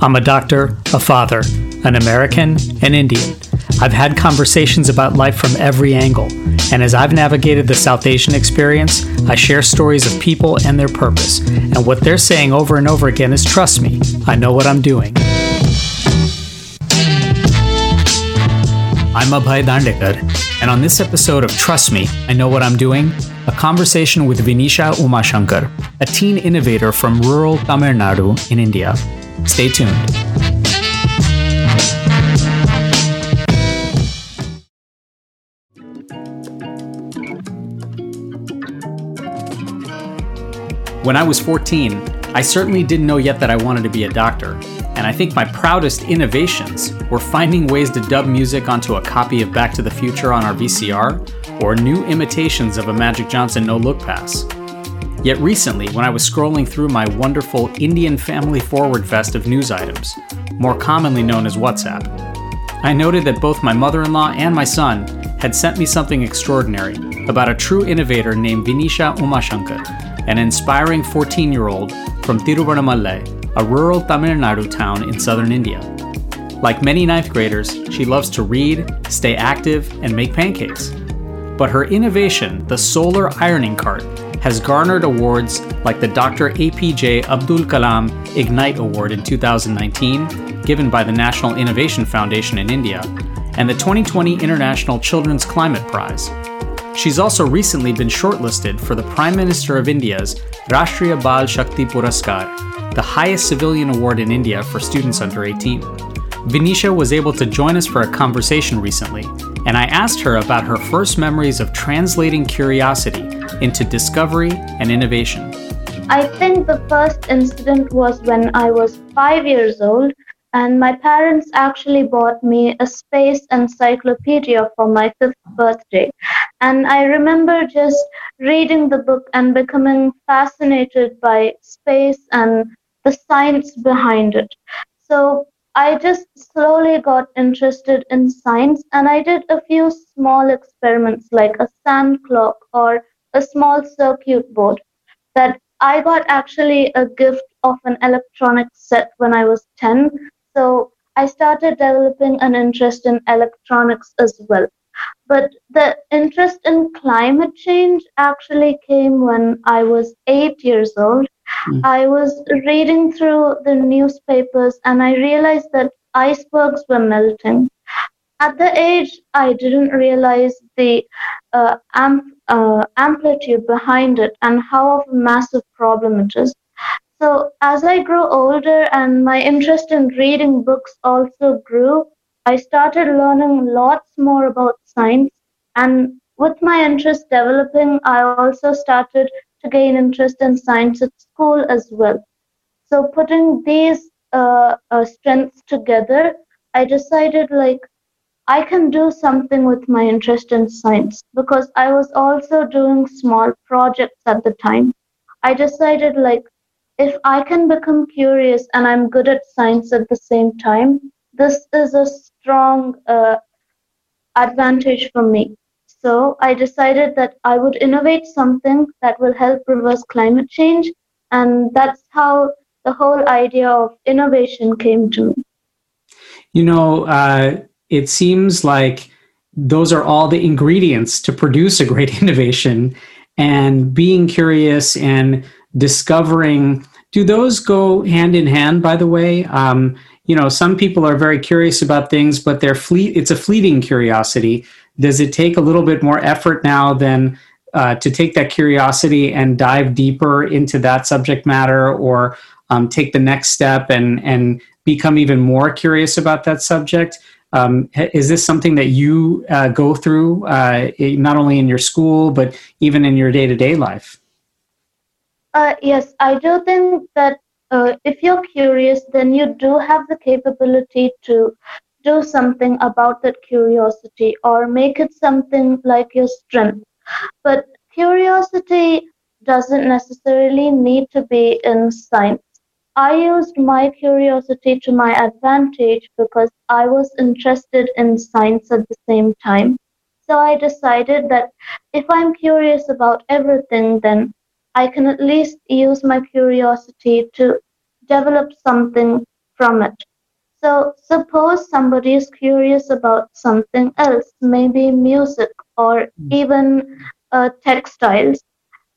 I'm a doctor, a father, an American, an Indian. I've had conversations about life from every angle, and as I've navigated the South Asian experience, I share stories of people and their purpose, and what they're saying over and over again is, trust me, I know what I'm doing. I'm Abhay Dandekar, and on this episode of Trust Me, I Know What I'm Doing, a conversation with Vinisha Umashankar, a teen innovator from rural Tamil Nadu in India. Stay tuned. When I was 14, I certainly didn't know yet that I wanted to be a doctor, and I think my proudest innovations were finding ways to dub music onto a copy of Back to the Future on our VCR, or new imitations of a Magic Johnson no-look pass. Yet recently, when I was scrolling through my wonderful Indian family forward fest of news items, more commonly known as WhatsApp, I noted that both my mother-in-law and my son had sent me something extraordinary about a true innovator named Vinisha Umashankar, an inspiring 14-year-old from Tiruvannamalai, a rural Tamil Nadu town in southern India. Like many ninth graders, she loves to read, stay active, and make pancakes. But her innovation, the solar ironing cart, has garnered awards like the Dr. APJ Abdul Kalam Ignite Award in 2019, given by the National Innovation Foundation in India, and the 2020 International Children's Climate Prize. She's also recently been shortlisted for the Prime Minister of India's Rashtriya Bal Shakti Puraskar, the highest civilian award in India for students under 18. Vinisha was able to join us for a conversation recently, and I asked her about her first memories of translating curiosity into discovery and innovation. I think the first incident was when I was 5 years old, and my parents actually bought me a space encyclopedia for my 5th birthday. And I remember just reading the book and becoming fascinated by space and the science behind it. So I just slowly got interested in science, and I did a few small experiments like a sand clock or a small circuit board that I got actually a gift of an electronic set when I was 10. So I started developing an interest in electronics as well. But the interest in climate change actually came when I was 8 years old. I was reading through the newspapers and I realized that icebergs were melting. At the age, I didn't realize the amplitude behind it and how of a massive problem it is. So as I grew older and my interest in reading books also grew, I started learning lots more about science. And with my interest developing, I also started to gain interest in science at school as well. So putting these strengths together, I decided I can do something with my interest in science, because I was also doing small projects at the time. I decided if I can become curious and I'm good at science at the same time, this is a strong advantage for me. So I decided that I would innovate something that will help reverse climate change. And that's how the whole idea of innovation came to me. It seems like those are all the ingredients to produce a great innovation, and being curious and discovering. Do those go hand in hand, by the way? Some people are very curious about things, but it's a fleeting curiosity. Does it take a little bit more effort now than to take that curiosity and dive deeper into that subject matter, or take the next step and become even more curious about that subject? Is this something that you go through, not only in your school, but even in your day-to-day life? Yes, I do think that if you're curious, then you do have the capability to do something about that curiosity or make it something like your strength. But curiosity doesn't necessarily need to be in science. I used my curiosity to my advantage because I was interested in science at the same time. So I decided that if I'm curious about everything, then I can at least use my curiosity to develop something from it. So suppose somebody is curious about something else, maybe music or even textiles,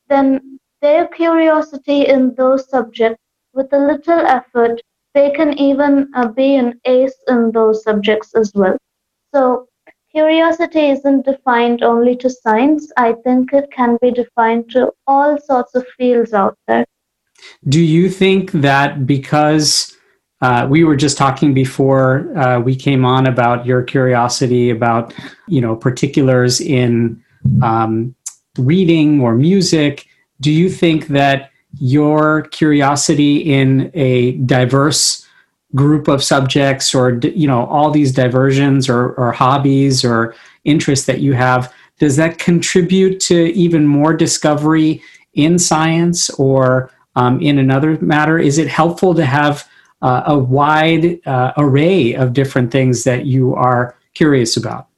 then their curiosity in those subjects, with a little effort, they can even be an ace in those subjects as well. So curiosity isn't defined only to science. I think it can be defined to all sorts of fields out there. Do you think that because we were just talking before we came on about your curiosity about, particulars in reading or music, do you think that your curiosity in a diverse group of subjects or, all these diversions or hobbies or interests that you have, does that contribute to even more discovery in science or in another matter? Is it helpful to have a wide array of different things that you are curious about?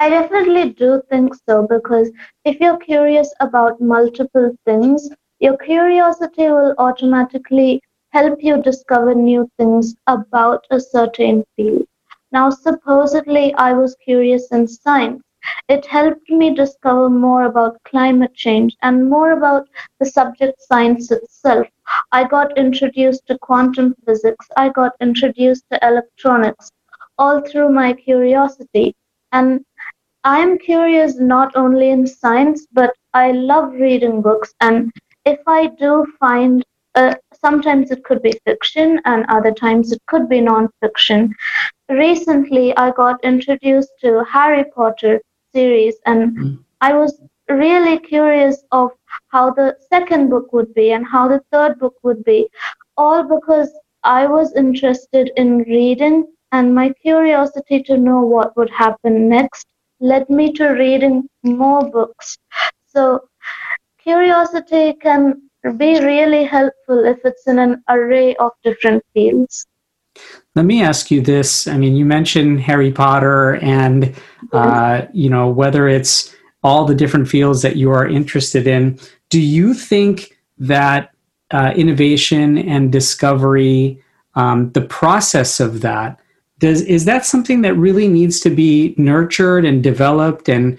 I definitely do think so, because if you're curious about multiple things, your curiosity will automatically help you discover new things about a certain field. Now, supposedly, I was curious in science. It helped me discover more about climate change and more about the subject science itself. I got introduced to quantum physics. I got introduced to electronics, all through my curiosity. And I'm curious not only in science, but I love reading books. And if I do find, sometimes it could be fiction and other times it could be non-fiction. Recently, I got introduced to Harry Potter series, and I was really curious of how the second book would be and how the third book would be, all because I was interested in reading, and my curiosity to know what would happen next led me to reading more books. So curiosity can be really helpful if it's in an array of different fields. Let me ask you this. I mean, you mentioned Harry Potter and, whether it's all the different fields that you are interested in. Do you think that innovation and discovery, the process of that, is that something that really needs to be nurtured and developed and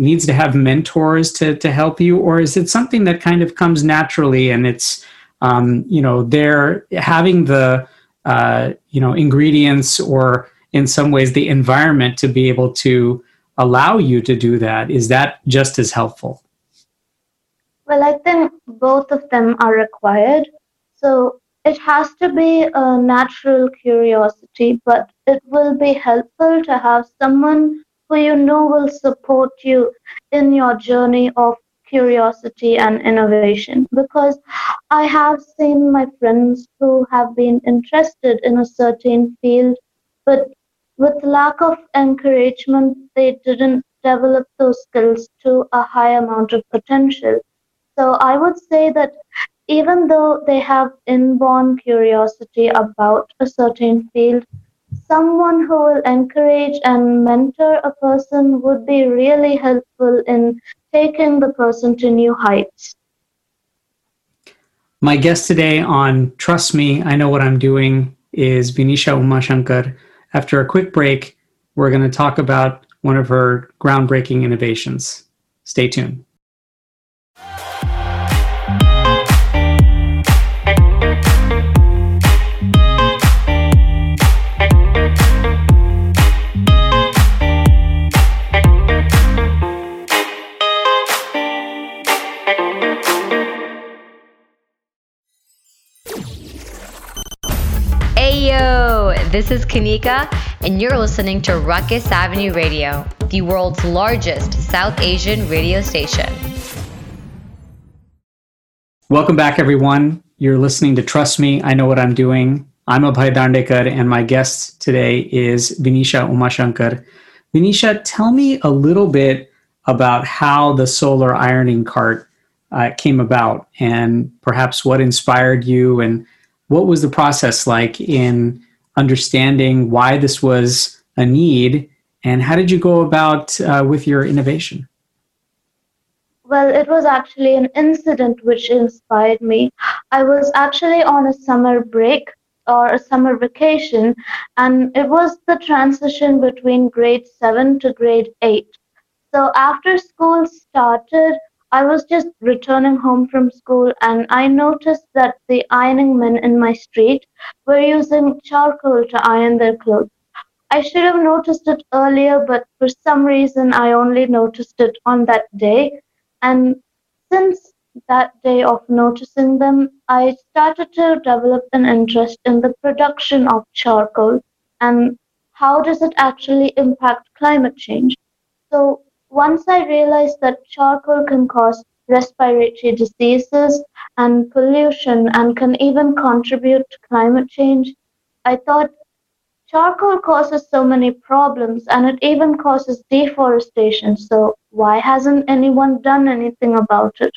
needs to have mentors to help you? Or is it something that kind of comes naturally and it's, they're having the, ingredients or in some ways the environment to be able to allow you to do that? Is that just as helpful? Well, I think both of them are required. So it has to be a natural curiosity, but it will be helpful to have someone who will support you in your journey of curiosity and innovation. Because I have seen my friends who have been interested in a certain field, but with lack of encouragement, they didn't develop those skills to a high amount of potential. So I would say that even though they have inborn curiosity about a certain field, someone who will encourage and mentor a person would be really helpful in taking the person to new heights. My guest today on Trust Me, I Know What I'm Doing is Vinisha Umashankar. After a quick break, we're going to talk about one of her groundbreaking innovations. Stay tuned. This is Kanika, and you're listening to Ruckus Avenue Radio, the world's largest South Asian radio station. Welcome back, everyone. You're listening to Trust Me, I Know What I'm Doing. I'm Abhay Dandekar, and my guest today is Vinisha Umashankar. Vinisha, tell me a little bit about how the solar ironing cart came about, and perhaps what inspired you, and what was the process like in understanding why this was a need, and how did you go about with your innovation? Well, it was actually an incident which inspired me. I was actually on a summer break or a summer vacation, and it was the transition between grade 7 to grade 8. So after school started, I was just returning home from school, and I noticed that the ironing men in my street were using charcoal to iron their clothes. I should have noticed it earlier, but for some reason I only noticed it on that day. And since that day of noticing them, I started to develop an interest in the production of charcoal and how does it actually impact climate change. So once I realized that charcoal can cause respiratory diseases and pollution and can even contribute to climate change, I thought charcoal causes so many problems and it even causes deforestation, so why hasn't anyone done anything about it?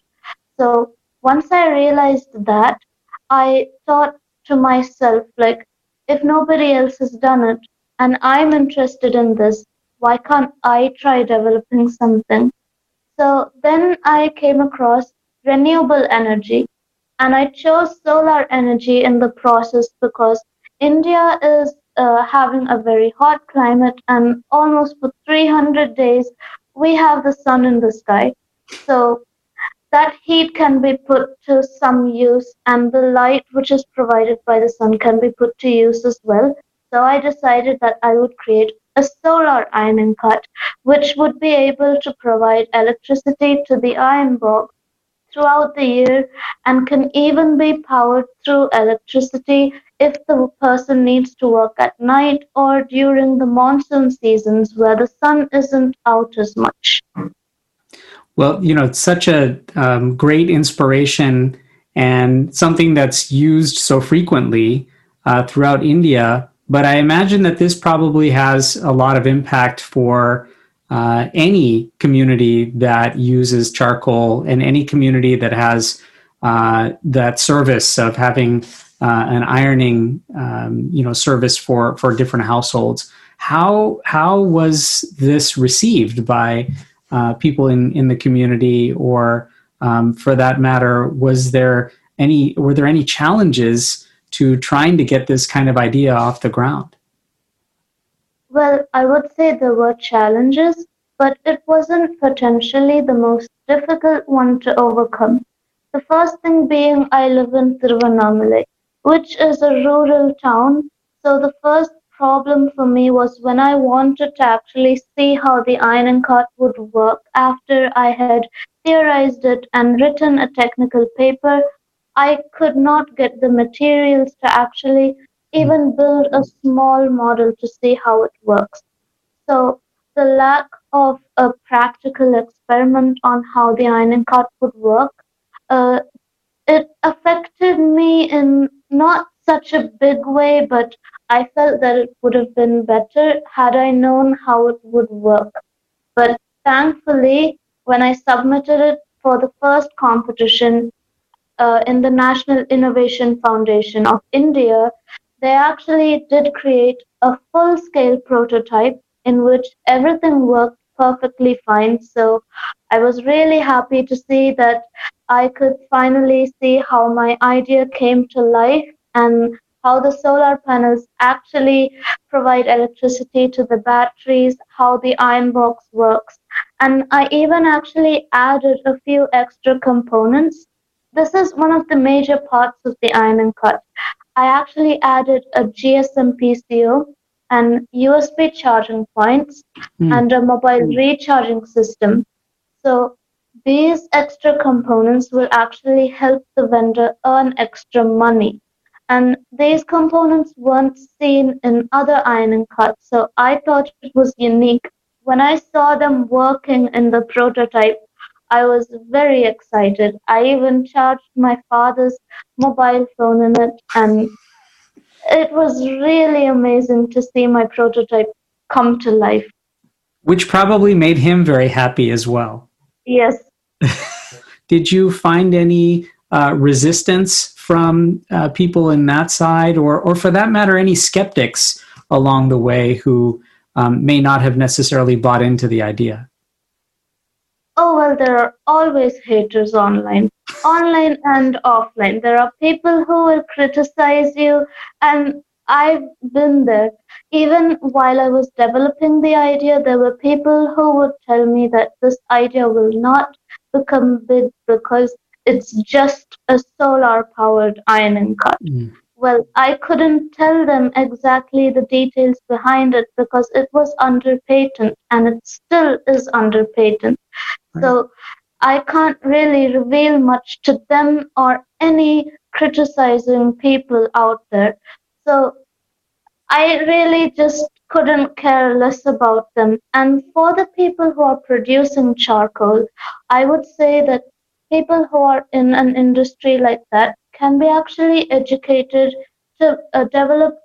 So once I realized that, I thought to myself, like, if nobody else has done it and I'm interested in this, why can't I try developing something? So then I came across renewable energy, and I chose solar energy in the process because India is having a very hot climate, and almost for 300 days we have the sun in the sky. So that heat can be put to some use, and the light which is provided by the sun can be put to use as well. So I decided that I would create a solar ironing cart, which would be able to provide electricity to the iron box throughout the year and can even be powered through electricity if the person needs to work at night or during the monsoon seasons where the sun isn't out as much. Well, you know, it's such a great inspiration and something that's used so frequently throughout India. But I imagine that this probably has a lot of impact for any community that uses charcoal and any community that has that service of having an ironing, service for different households. How was this received by people in the community, or for that matter, were there any challenges to trying to get this kind of idea off the ground? Well, I would say there were challenges, but it wasn't potentially the most difficult one to overcome. The first thing being, I live in Tiruvannamalai, which is a rural town, so the first problem for me was when I wanted to actually see how the ironing cart would work after I had theorized it and written a technical paper. I could not get the materials to actually even build a small model to see how it works. So the lack of a practical experiment on how the ironing cart would work, it affected me in not such a big way, but I felt that it would have been better had I known how it would work. But thankfully, when I submitted it for the first competition in the National Innovation Foundation of India, they actually did create a full-scale prototype in which everything worked perfectly fine. So I was really happy to see that I could finally see how my idea came to life and how the solar panels actually provide electricity to the batteries, how the iron box works. And I even actually added a few extra components. This is one of the major parts of the ironing cart. I actually added a GSM PCO and USB charging points and a mobile recharging system. So these extra components will actually help the vendor earn extra money. And these components weren't seen in other ironing carts, so I thought it was unique. When I saw them working in the prototype, I was very excited. I even charged my father's mobile phone in it, and it was really amazing to see my prototype come to life. Which probably made him very happy as well. Yes. Did you find any resistance from people in that side, or for that matter, any skeptics along the way who may not have necessarily bought into the idea? Oh, well, there are always haters online and offline. There are people who will criticize you. And I've been there. Even while I was developing the idea, there were people who would tell me that this idea will not become big because it's just a solar-powered ironing cut. Mm. Well, I couldn't tell them exactly the details behind it because it was under patent and it still is under patent. Right. So I can't really reveal much to them or any criticizing people out there. So I really just couldn't care less about them. And for the people who are producing charcoal, I would say that people who are in an industry like that can be actually educated to develop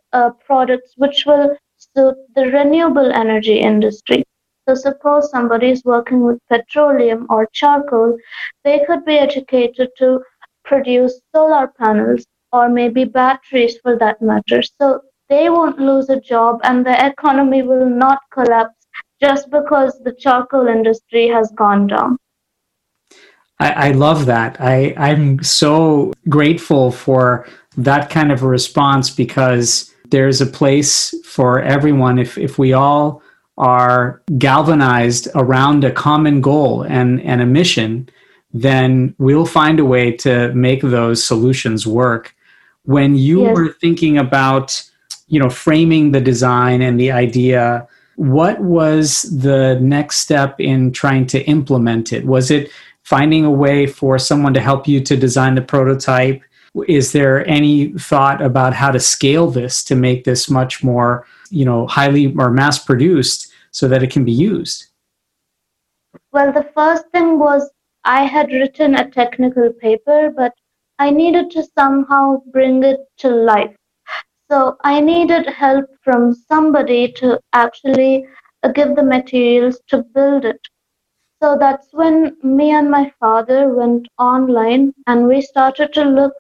products which will suit the renewable energy industry. So suppose somebody is working with petroleum or charcoal, they could be educated to produce solar panels or maybe batteries for that matter. So they won't lose a job and the economy will not collapse just because the charcoal industry has gone down. I love that. I'm so grateful for that kind of a response because there's a place for everyone if we all are galvanized around a common goal and a mission, then we'll find a way to make those solutions work. When you Yes. were thinking about, framing the design and the idea, what was the next step in trying to implement it? Was it finding a way for someone to help you to design the prototype? Is there any thought about how to scale this to make this much more, highly or mass produced so that it can be used? Well, the first thing was I had written a technical paper, but I needed to somehow bring it to life. So I needed help from somebody to actually give the materials to build it. So that's when me and my father went online and we started to look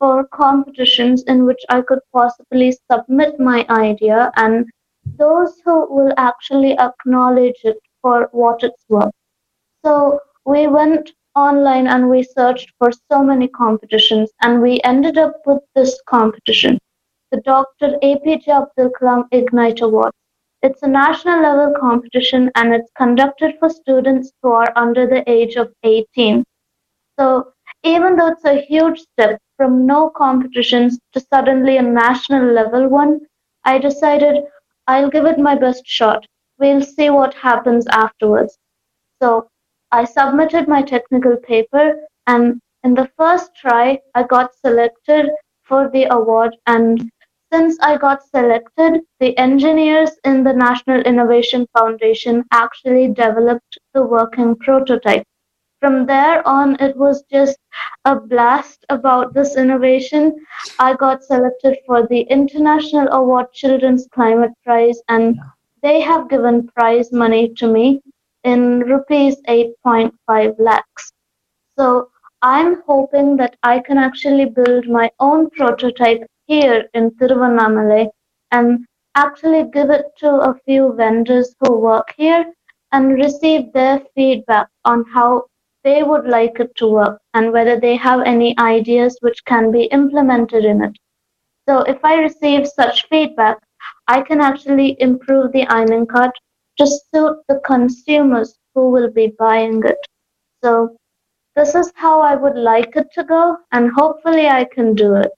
for competitions in which I could possibly submit my idea and those who will actually acknowledge it for what it's worth. So we went online and we searched for so many competitions and we ended up with this competition, the Dr. APJ Abdul Kalam Ignite Award. It's a national level competition and it's conducted for students who are under the age of 18. So even though it's a huge step from no competitions to suddenly a national level one, I decided I'll give it my best shot. We'll see what happens afterwards. So I submitted my technical paper and in the first try, I got selected for the award. And since I got selected, the engineers in the National Innovation Foundation actually developed the working prototype. From there on, it was just a blast about this innovation. I got selected for the International Award Children's Climate Prize, and they have given prize money to me in rupees 8.5 lakhs. So I'm hoping that I can actually build my own prototype here in Tiruvannamalai and actually give it to a few vendors who work here and receive their feedback on how they would like it to work and whether they have any ideas which can be implemented in it. So if I receive such feedback, I can actually improve the ironing cut to suit the consumers who will be buying it. So this is how I would like it to go and hopefully I can do it.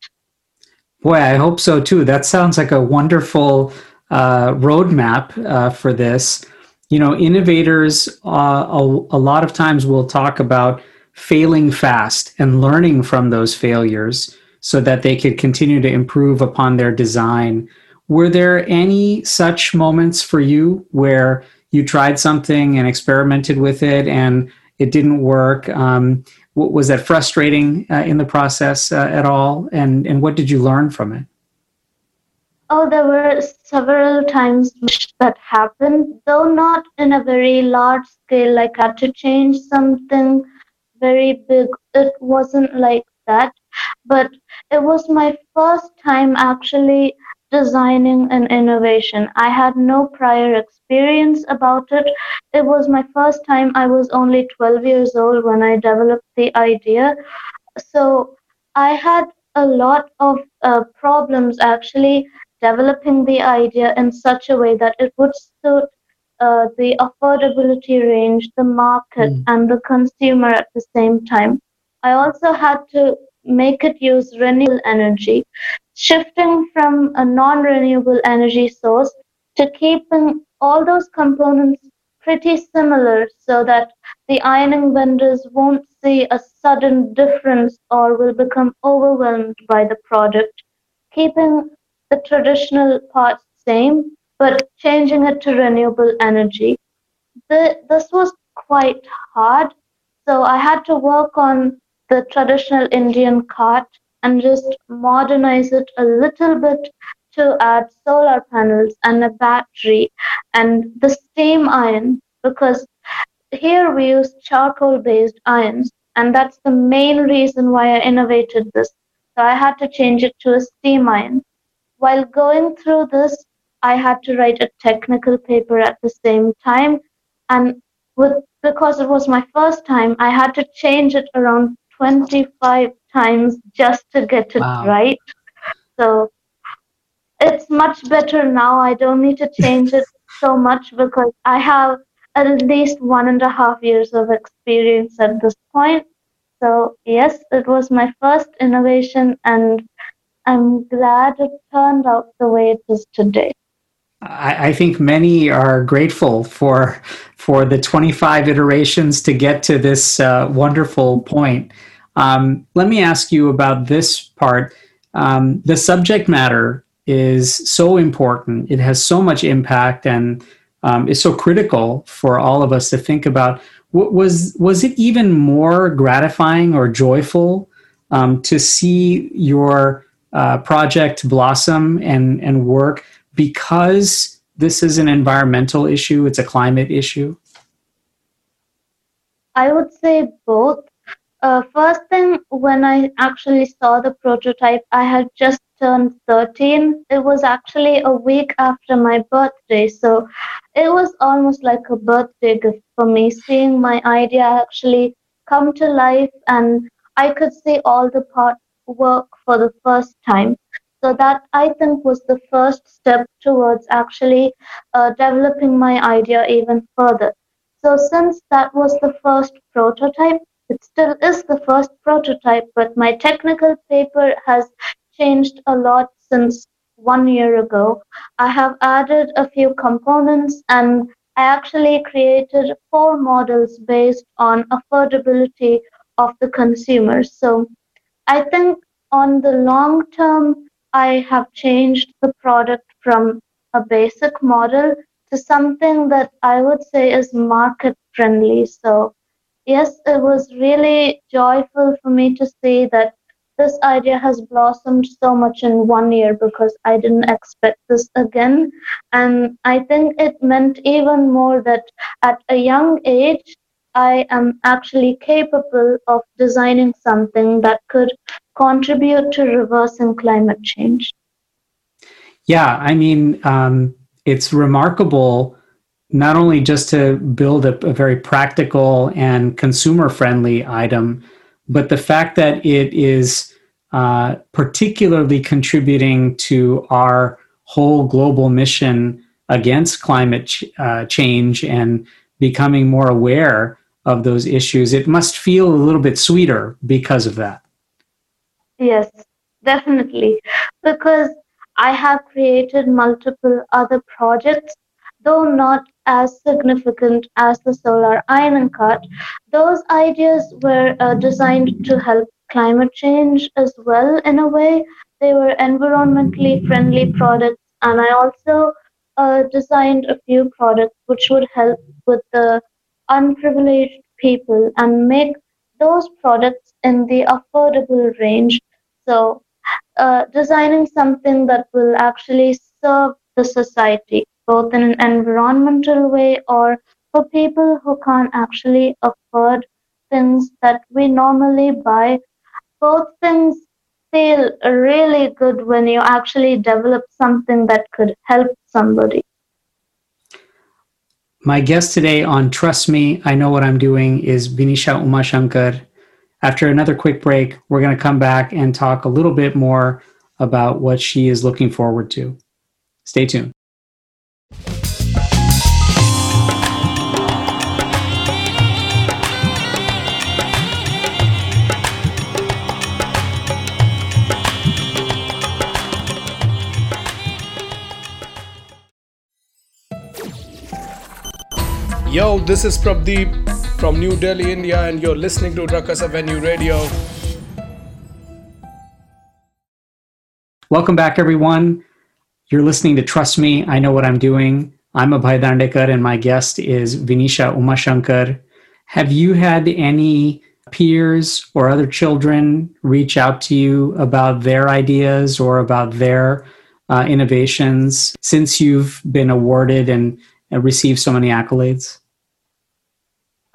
Boy, I hope so too. That sounds like a wonderful roadmap for this. Innovators a lot of times will talk about failing fast and learning from those failures so that they could continue to improve upon their design. Were there any such moments for you where you tried something and experimented with it and it didn't work? Was that frustrating in the process at all? And what did you learn from it? Oh, there were several times that happened, though not in a very large scale, like I had to change something very big. It wasn't like that. But it was my first time actually designing and innovation. I had no prior experience about it. It was my first time. I was only 12 years old when I developed the idea. So I had a lot of problems actually developing the idea in such a way that it would suit the affordability range, the market, and the consumer at the same time. I also had to make it use renewable energy, shifting from a non-renewable energy source to keeping all those components pretty similar so that the ironing vendors won't see a sudden difference or will become overwhelmed by the product. Keeping the traditional parts same, but changing it to renewable energy. This was quite hard. So I had to work on the traditional Indian cart and just modernize it a little bit to add solar panels and a battery and the steam iron, because here we use charcoal-based irons, and that's the main reason why I innovated this. So I had to change it to a steam iron. While going through this, I had to write a technical paper at the same time, and because it was my first time, I had to change it around 25 times just to get it right. So it's much better now. I don't need to change it so much because I have at least 1.5 years of experience at this point. So yes, it was my first innovation, and I'm glad it turned out the way it is today. I think many are grateful for the 25 iterations to get to this wonderful point. Let me ask you about this part. The subject matter is so important. It has so much impact and is so critical for all of us to think about. Was it even more gratifying or joyful to see your project blossom and work, because this is an environmental issue, it's a climate issue? I would say both. First thing, when I actually saw the prototype, I had just turned 13. It was actually a week after my birthday, so it was almost like a birthday gift for me, seeing my idea actually come to life, and I could see all the part work for the first time. So that, I think, was the first step towards actually developing my idea even further. So since that was the first prototype, it still is the first prototype, but my technical paper has changed a lot since 1 year ago. I have added a few components, and I actually created 4 models based on affordability of the consumer. So I think on the long term, I have changed the product from a basic model to something that I would say is market friendly. So yes, it was really joyful for me to see that this idea has blossomed so much in 1 year, because I didn't expect this again. And I think it meant even more that at a young age, I am actually capable of designing something that could contribute to reversing climate change. Yeah, I mean, it's remarkable not only just to build a very practical and consumer-friendly item, but the fact that it is particularly contributing to our whole global mission against climate change and becoming more aware of those issues. It must feel a little bit sweeter because of that. Yes, definitely. Because I have created multiple other projects, though not as significant as the solar iron cart. Those ideas were designed to help climate change as well, in a way. They were environmentally friendly products, and I also designed a few products which would help with the unprivileged people and make those products in the affordable range. So designing something that will actually serve the society, both in an environmental way or for people who can't actually afford things that we normally buy. Both things feel really good when you actually develop something that could help somebody. My guest today on Trust Me, I Know What I'm Doing is Vinisha Umashankar. After another quick break, we're going to come back and talk a little bit more about what she is looking forward to. Stay tuned. Yo, this is Prabhdeep from New Delhi, India, and you're listening to Ruckus Avenue Radio. Welcome back, everyone. You're listening to Trust Me, I Know What I'm Doing. I'm Abhay Dandekar, and my guest is Vinisha Umashankar. Have you had any peers or other children reach out to you about their ideas or about their innovations since you've been awarded and received so many accolades?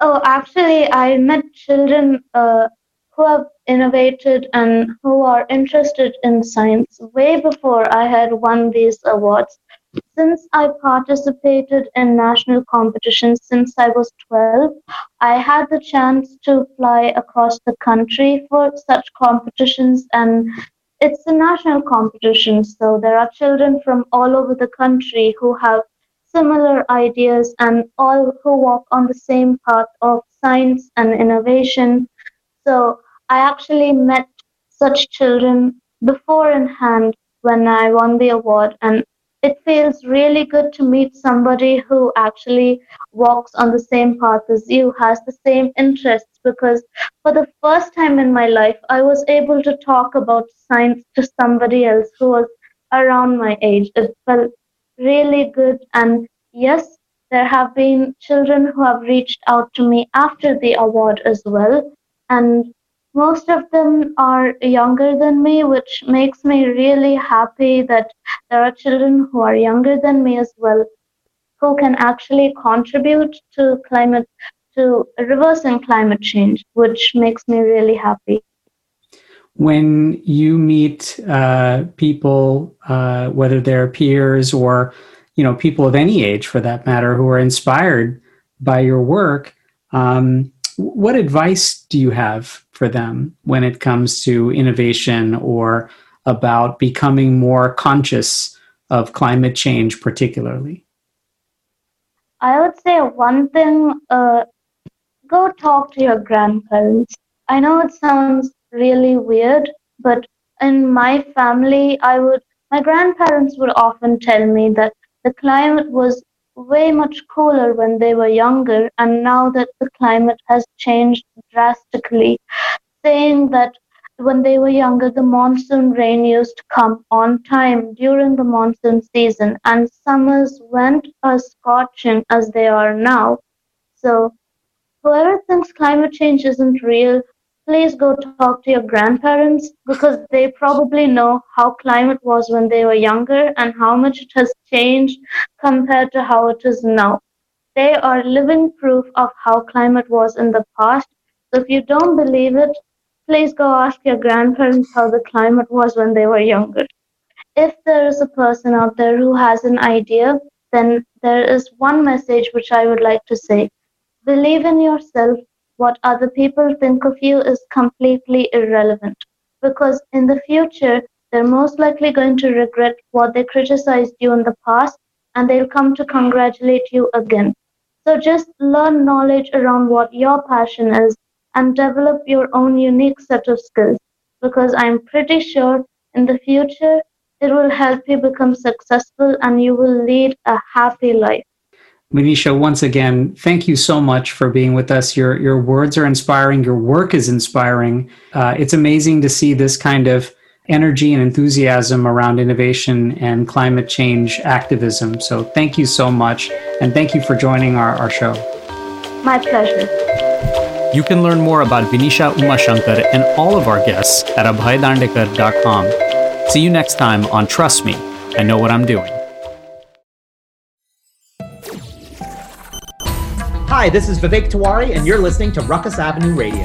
Oh, actually, I met children who have innovated and who are interested in science way before I had won these awards. Since I participated in national competitions since I was 12, I had the chance to fly across the country for such competitions, and it's a national competition, so there are children from all over the country who have similar ideas and all who walk on the same path of science and innovation. So I actually met such children beforehand when I won the award, and it feels really good to meet somebody who actually walks on the same path as you, has the same interests, because for the first time in my life, I was able to talk about science to somebody else who was around my age. It felt really good. And yes, there have been children who have reached out to me after the award as well, and most of them are younger than me, which makes me really happy that there are children who are younger than me as well who can actually contribute to climate, to reversing climate change, which makes me really happy. When you meet people, whether they're peers or, you know, people of any age for that matter, who are inspired by your work, what advice do you have for them when it comes to innovation or about becoming more conscious of climate change particularly? I would say one thing, go talk to your grandparents. I know it sounds really weird, but in my family, my grandparents would often tell me that the climate was way much cooler when they were younger, and now that the climate has changed drastically, saying that when they were younger, the monsoon rain used to come on time during the monsoon season, and summers weren't as scorching as they are now. So whoever thinks climate change isn't real, please go talk to your grandparents, because they probably know how climate was when they were younger and how much it has changed compared to how it is now. They are living proof of how climate was in the past. So if you don't believe it, please go ask your grandparents how the climate was when they were younger. If there is a person out there who has an idea, then there is one message which I would like to say. Believe in yourself. What other people think of you is completely irrelevant, because in the future, they're most likely going to regret what they criticized you in the past, and they'll come to congratulate you again. So just learn knowledge around what your passion is and develop your own unique set of skills, because I'm pretty sure in the future, it will help you become successful and you will lead a happy life. Vinisha, once again, thank you so much for being with us. Your words are inspiring. Your work is inspiring. It's amazing to see this kind of energy and enthusiasm around innovation and climate change activism. So thank you so much. And thank you for joining our show. My pleasure. You can learn more about Vinisha Umashankar and all of our guests at abhaydandekar.com. See you next time on Trust Me, I Know What I'm Doing. Hi, this is Vivek Tiwari, and you're listening to Ruckus Avenue Radio.